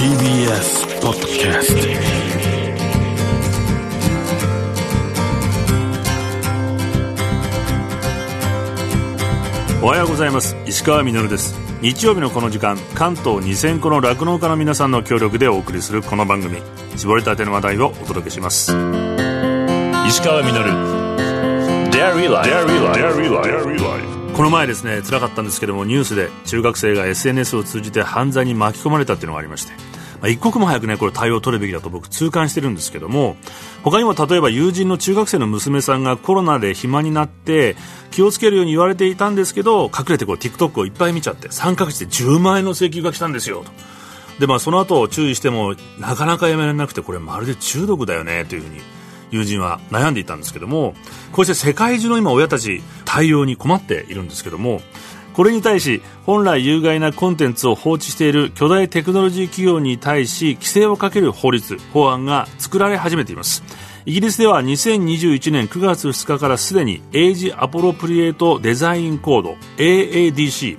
TBS ポッドキャスト おはようございます。石川みのるです。日曜日のこの時間、関東2000個の酪農家の皆さんの協力でお送りするこの番組、絞りたての話題をお届けします。石川みのる Dairy Life。この前ですね、辛かったんですけども、ニュースで中学生が SNS を通じて犯罪に巻き込まれたっていうのがありまして、一刻も早くね、これ対応を取るべきだと僕痛感してるんですけども、他にも例えば友人の中学生の娘さんがコロナで暇になって気をつけるように言われていたんですけど、隠れてこう TikTok をいっぱい見ちゃって3ヶ月で10万円の請求が来たんですよと。で、その後注意してもなかなかやめられなくて、これまるで中毒だよねというふうに友人は悩んでいたんですけども、こうして世界中の今親たち対応に困っているんですけども、これに対し本来有害なコンテンツを放置している巨大テクノロジー企業に対し規制をかける法律法案が作られ始めています。イギリスでは2021年9月2日からすでに Age Appropriate Design Code AADC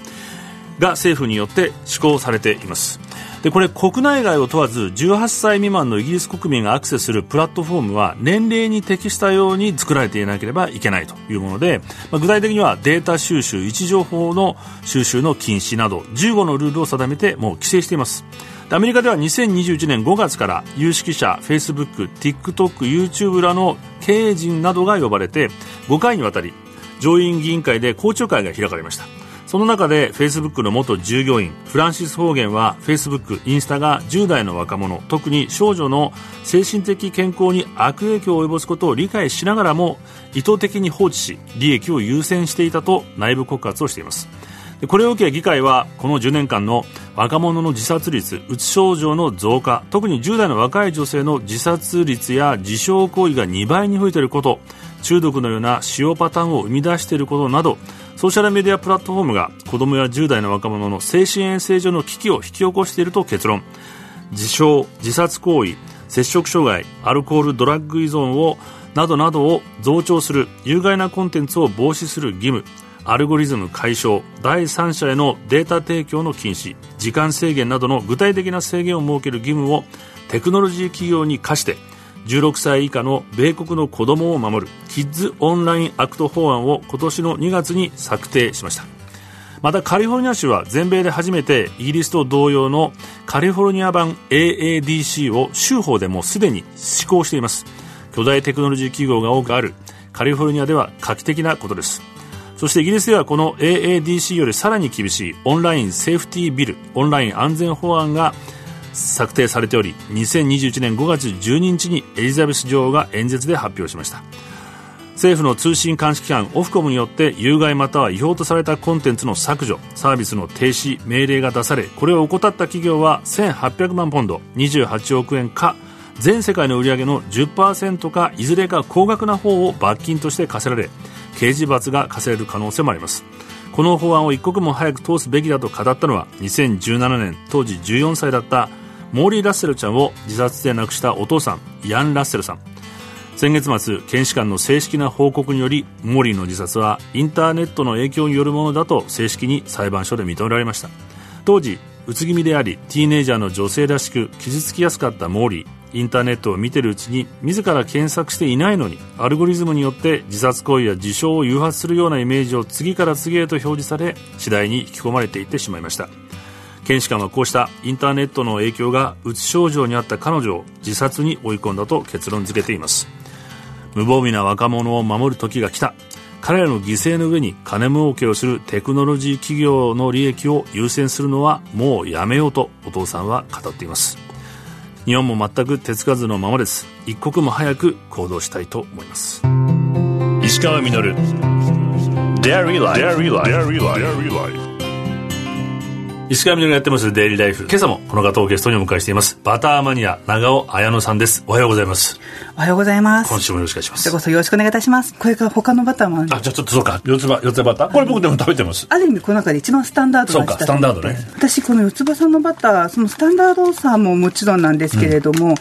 が政府によって施行されています。で、これ国内外を問わず18歳未満のイギリス国民がアクセスするプラットフォームは年齢に適したように作られていなければいけないというもので、具体的にはデータ収集、位置情報の収集の禁止など15のルールを定めてもう規制しています。アメリカでは2021年5月から有識者、Facebook、TikTok、YouTube らの経営陣などが呼ばれて5回にわたり上院議員会で公聴会が開かれました。その中で Facebook の元従業員フランシス・フォーゲンは Facebook、インスタが10代の若者、特に少女の精神的健康に悪影響を及ぼすことを理解しながらも意図的に放置し利益を優先していたと内部告発をしています。これを受け議会はこの10年間の若者の自殺率、うつ症状の増加、特に10代の若い女性の自殺率や自傷行為が2倍に増えていること、中毒のような使用パターンを生み出していることなど、ソーシャルメディアプラットフォームが子どもや10代の若者の精神衛生上の危機を引き起こしていると結論。自傷、自殺行為、摂食障害、アルコール、ドラッグ依存をなどなどを増長する有害なコンテンツを防止する義務、アルゴリズム解消、第三者へのデータ提供の禁止、時間制限などの具体的な制限を設ける義務をテクノロジー企業に課して16歳以下の米国の子どもを守るキッズオンラインアクト法案を今年の2月に策定しました。またカリフォルニア州は全米で初めてイギリスと同様のカリフォルニア版 AADC を州法でもすでに施行しています。巨大テクノロジー企業が多くあるカリフォルニアでは画期的なことです。そしてイギリスではこの AADC よりさらに厳しいオンラインセーフティービル、オンライン安全法案が策定されており、2021年5月12日にエリザベス女王が演説で発表しました。政府の通信監視機関オフコムによって有害または違法とされたコンテンツの削除、サービスの停止命令が出され、これを怠った企業は1800万ポンド28億円か全世界の売上の 10% かいずれか高額な方を罰金として課せられ、刑事罰が課せられる可能性もあります。この法案を一刻も早く通すべきだと語ったのは2017年当時14歳だったモーリー・ラッセルちゃんを自殺で亡くしたお父さんヤン・ラッセルさん。先月末、検視官の正式な報告によりモーリーの自殺はインターネットの影響によるものだと正式に裁判所で認められました。当時うつ気味でありティーネイジャーの女性らしく傷つきやすかったモーリー、インターネットを見てるうちに自ら検索していないのにアルゴリズムによって自殺行為や自傷を誘発するようなイメージを次から次へと表示され、次第に引き込まれていってしまいました。検視官はこうしたインターネットの影響がうつ症状にあった彼女を自殺に追い込んだと結論付けています。無防備な若者を守る時が来た、彼らの犠牲の上に金儲けをするテクノロジー企業の利益を優先するのはもうやめようとお父さんは語っています。日本も全く手つかずのままです。一刻も早く行動したいと思います。石川みのる Dairy Life。 石川みのるがやってますデイリーライフ、今朝もこの方をゲストにお迎えしています。バターマニア長尾綾乃さんです。おはようございます。おはようございます。今週もよろしくお願いします。それこそよろしくお願いいたします。これから他のバターもある。あ、じゃあちょっとそうか、四つ葉バター、これ僕でも食べてます。ある意味この中で一番スタンダードな。そうか、スタンダードね。私この四つ葉さんのバター、そのスタンダードさももちろんなんですけれども、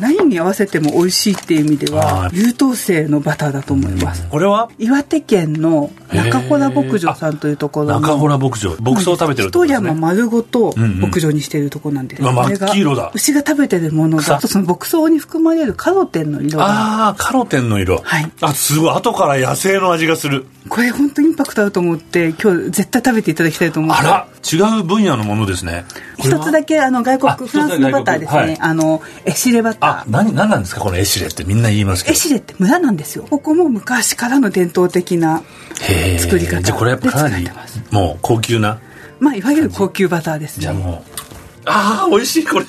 何に合わせても美味しいっていう意味では優等生のバターだと思います。これは岩手県の中洞牧場さんというところの。中洞牧場牧草を食べてるところですね。一山丸ごと牧場にしているところなんです、うんうん、これが真っ黄色だ。牛が食べてるものが、あとその牧草に含まれるカロテンの色が。ああ、カロテンの色、はい、あ、すごい後から野生の味がする。これ本当にインパクトあると思って今日絶対食べていただきたいと思って。あら、違う分野のものですね。一つだけ外国フランスのバターですね、はい、エシレバター。あ、何なんですかこのエシレって。みんな言いますけどエシレって村なんですよ。ここも昔からの伝統的な作り方で作られてます。じゃあこれやっぱりもう高級な、まあ、いわゆる高級バターですね。じゃあもう、あー、美味しいこれ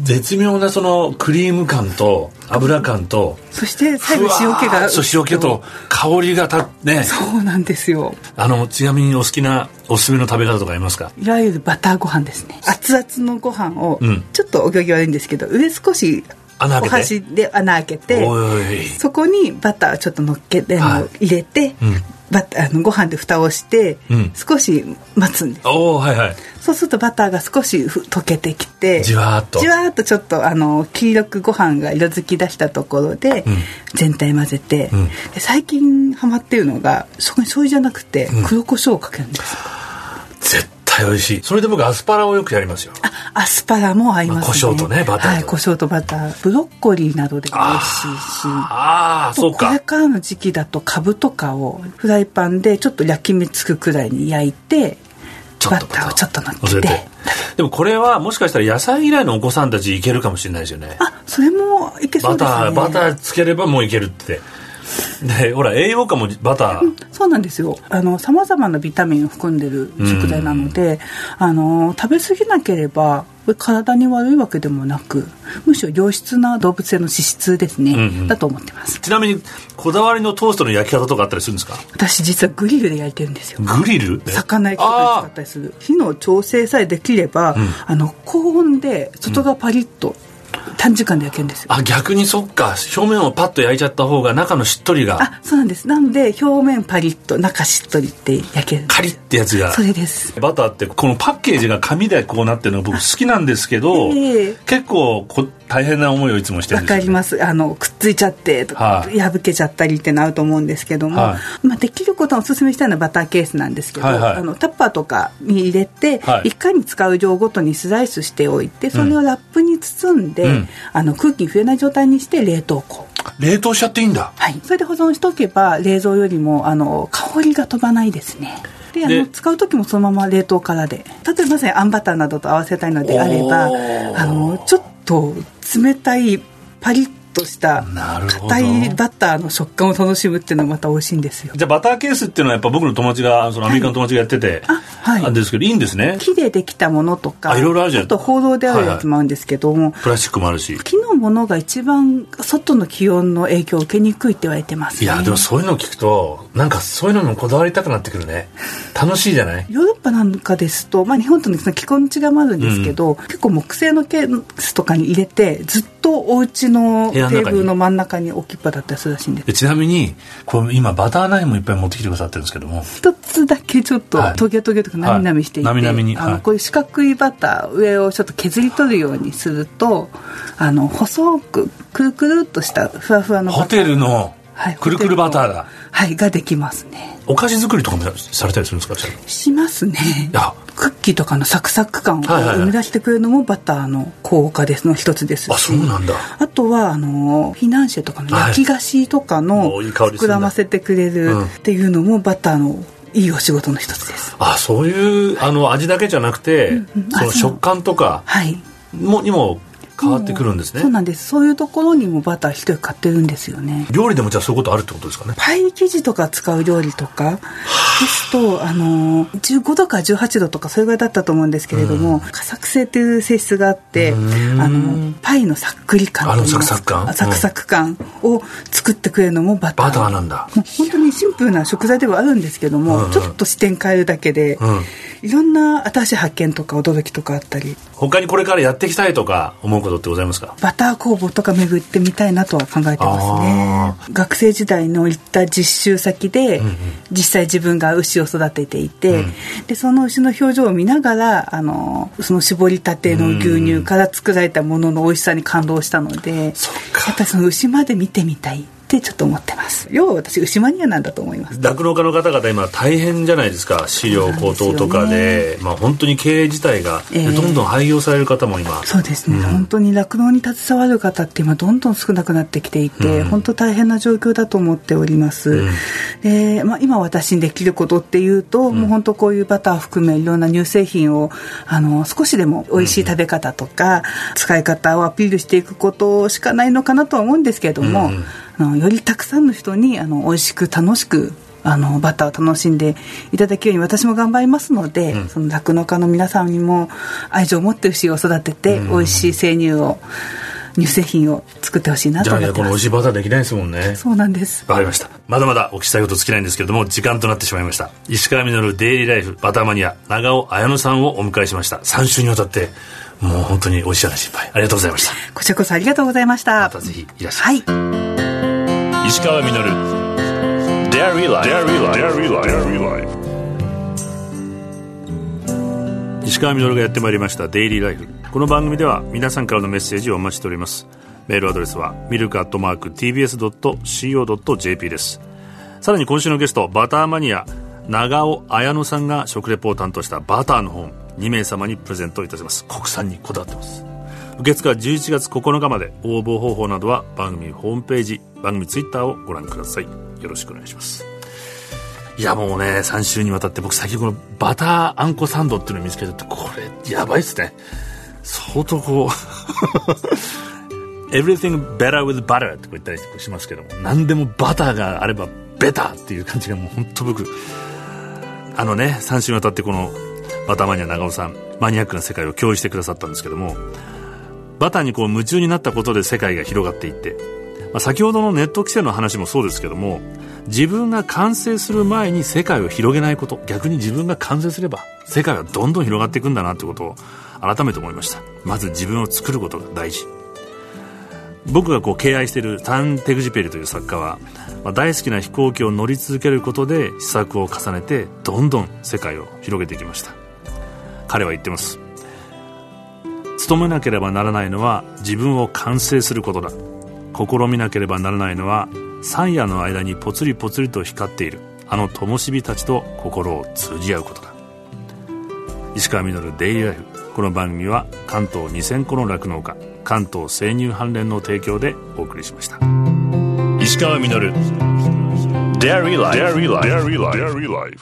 絶妙なそのクリーム感と油感と、そして最後塩気が、そう、塩気と香りがね。そうなんですよ。ちなみにお好きなおすすめの食べ方とかありますか？いわゆるバターご飯ですね。熱々のご飯を、うん、ちょっとお行儀悪いんですけど、上少しお箸で穴開けて、そこにバターちょっと乗っけて、はい、入れて、うん、ご飯で蓋をして、うん、少し待つんです。おー、はいはい。そうするとバターが少し溶けてきて、じわーっとじわーっとちょっと黄色くご飯が色づき出したところで、うん、全体混ぜて、うん、で最近ハマってるのが、そこに醤油じゃなくて黒胡椒をかけるんです、うん、絶対美味しい。それで僕アスパラをよくやりますよ。あ、アスパラも合いますね、まあ、胡椒とねバターと、はい、胡椒とバター、ブロッコリーなどでも美味しいし、ああ、そうか。これからの時期だとカブとかをフライパンでちょっと焼き目つくくらいに焼いて、バターをちょっと乗っけて。でもこれはもしかしたら野菜以外のお子さんたちいけるかもしれないですよね。あ、それもいけそうですね。バターつければもういけるって。でほら、栄養価もバター、うん、そうなんですよ。さまざまなビタミンを含んでる食材なので、食べ過ぎなければ体に悪いわけでもなく、むしろ良質な動物性の脂質ですね、うんうん、だと思ってます。ちなみにこだわりのトーストの焼き方とかあったりするんですか？私実はグリルで焼いてるんですよ。グリル？魚焼きとか使ったりする。火の調整さえできれば、うん、高温で外がパリッと、うん、短時間で焼けるんですよ。あ、逆にそっか、表面をパッと焼いちゃった方が中のしっとりが。あ、そうなんです。なので表面パリッと中しっとりって焼けるんです。カリッってやつが、それです。バターってこのパッケージが紙でこうなってるのが僕好きなんですけど、結構大変な思いをいつもしてるんですよね。わかります。くっついちゃってとか、はい、破けちゃったりってなると思うんですけども、はい、まあ、できることをおすすめしたいのはバターケースなんですけど、はいはい、タッパーとかに入れて、はい、1回に使う量ごとにスライスしておいて、それをラップに包んで、うんうん、空気に触れない状態にして冷凍庫。冷凍しちゃっていいんだ。はい、それで保存しておけば冷蔵よりも香りが飛ばないですね。で使う時もそのまま冷凍からで、例えばね、あんバターなどと合わせたいのであれば、ちょっと冷たいパリッとした硬いバターの食感を楽しむっていうのがまた美味しいんですよ。じゃあバターケースっていうのはやっぱ僕の友達がアメリカの友達がやってて、はい、あんですけど、いいんですね。木でできたものとか、いろいろあるじゃん。あと報道であるやつもあるんですけども、はいはい、プラスチックもあるし、木のものが一番外の気温の影響を受けにくいって言われてますね。いや、でもそういうのを聞くとなんかそういうのにもこだわりたくなってくるね。楽しいじゃない。ヨーロッパなんかですと、まあ、日本との気候の違いもあるんですけど、うん、結構木製のケースとかに入れてずっとお家のテーブルの真ん中に置きっぱだったりするらしいんです。ちなみにこう今バターナイフもいっぱい持ってきてくださってるんですけども、一つだけちょっとトゲトゲとかなみなみしていて、はい、なみなみに、はい、こういう四角いバター上をちょっと削り取るようにすると、細くくるくるっとしたふわふわのバター、ホテルのくるくるバターだ、はい、ができますね。お菓子作りとかもされたりするんですか？しますね。クッキーとかのサクサク感を生み出してくれるのもバターの効果ですの一つですし、あ、そうなんだ。あとはフィナンシェとかの焼き菓子とかの、はい、膨らませてくれるっていうのもバターのいいお仕事の一つです。あ、そういう、はい、味だけじゃなくて、うんうん、その食感とかも、はい、にも変わってくるんですね。そうなんです。そういうところにもバター一人買ってるんですよね。料理でもじゃあそういうことあるってことですかね。パイ生地とか使う料理とかですと、15度から18度とかそれぐらいだったと思うんですけれども、加作性という性質があって、パイのさっくり感といいますか、サクサク感を作ってくれるのもバターなんだ。もう本当にシンプルな食材ではあるんですけども、ちょっと視点変えるだけで、いろんな新しい発見とか驚きとかあったり。他にこれからやっていきたいとか思うことってございますか？バター工房とか巡ってみたいなとは考えてますね。学生時代の行った実習先で、うんうん、実際自分が牛を育てていて、うん、でその牛の表情を見ながらその絞りたての牛乳から作られたものの美味しさに感動したので、やっぱりその牛まで見てみたい。ってちょっと思ってます。要は私牛マニアなんだと思います。酪農家の方々今大変じゃないですか、飼料高騰とか で、まあ、本当に経営自体が、どんどん廃業される方も今そうですね、うん、本当に酪農に携わる方って今どんどん少なくなってきていて、うん、本当大変な状況だと思っております、うん。でまあ、今私にできることっていうと、うん、もう本当こういうバター含めいろんな乳製品を少しでも美味しい食べ方とか、うん、使い方をアピールしていくことしかないのかなとは思うんですけれども、うん、よりたくさんの人に美味しく楽しくバターを楽しんでいただけるように私も頑張りますので、うん、その酪農家の皆さんにも愛情を持って牛を育てて、うん、美味しい生乳を乳製品を作ってほしいなと思ってます。じゃあ、ね、この美味しいバターできないですもんね。そうなんです。わかりました。まだまだお聞きしたいこと尽きないんですけれども時間となってしまいました。石川稔デイリーライフバターマニア長尾綾乃さんをお迎えしました。3週にわたってもう本当に美味しい話いっぱいありがとうございました。こちらこそありがとうございました。またぜひいらっしゃい、はい、石川稔石川稔がやってまいりましたデイリーライフ。この番組では皆さんからのメッセージをお待ちしております。メールアドレスはmilk@tbs.co.jp です。さらに今週のゲストバターマニア長尾綾乃さんが食レポを担当したバターの本2名様にプレゼントいたします。国産にこだわってます。受付は11月9日まで。応募方法などは番組ホームページ番組ツイッターをご覧ください。よろしくお願いします。いやもうね3週にわたって僕先ほどこのバターあんこサンドっていうのを見つけたって、これやばいっすね。相当こうEverything better with butter ってこう言ったりしますけども、何でもバターがあればベターっていう感じがもう本当僕3週にわたってこのバターマニア長尾さんマニアックな世界を共有してくださったんですけども、バターにこう夢中になったことで世界が広がっていって、まあ、先ほどのネット規制の話もそうですけども、自分が完成する前に世界を広げないこと、逆に自分が完成すれば世界がどんどん広がっていくんだなということを改めて思いました。まず自分を作ることが大事。僕がこう敬愛しているタン・テグジペリという作家は、まあ、大好きな飛行機を乗り続けることで試作を重ねてどんどん世界を広げていきました。彼は言ってます。努めなければならないのは自分を完成することだ。試みなければならないのは山野の間にぽつりぽつりと光っているあの灯火たちと心を通じ合うことだ。石川稔デイリーライフ。この番組は関東2000個の酪農家関東生乳関連の提供でお送りしました。石川稔デイリーライフ。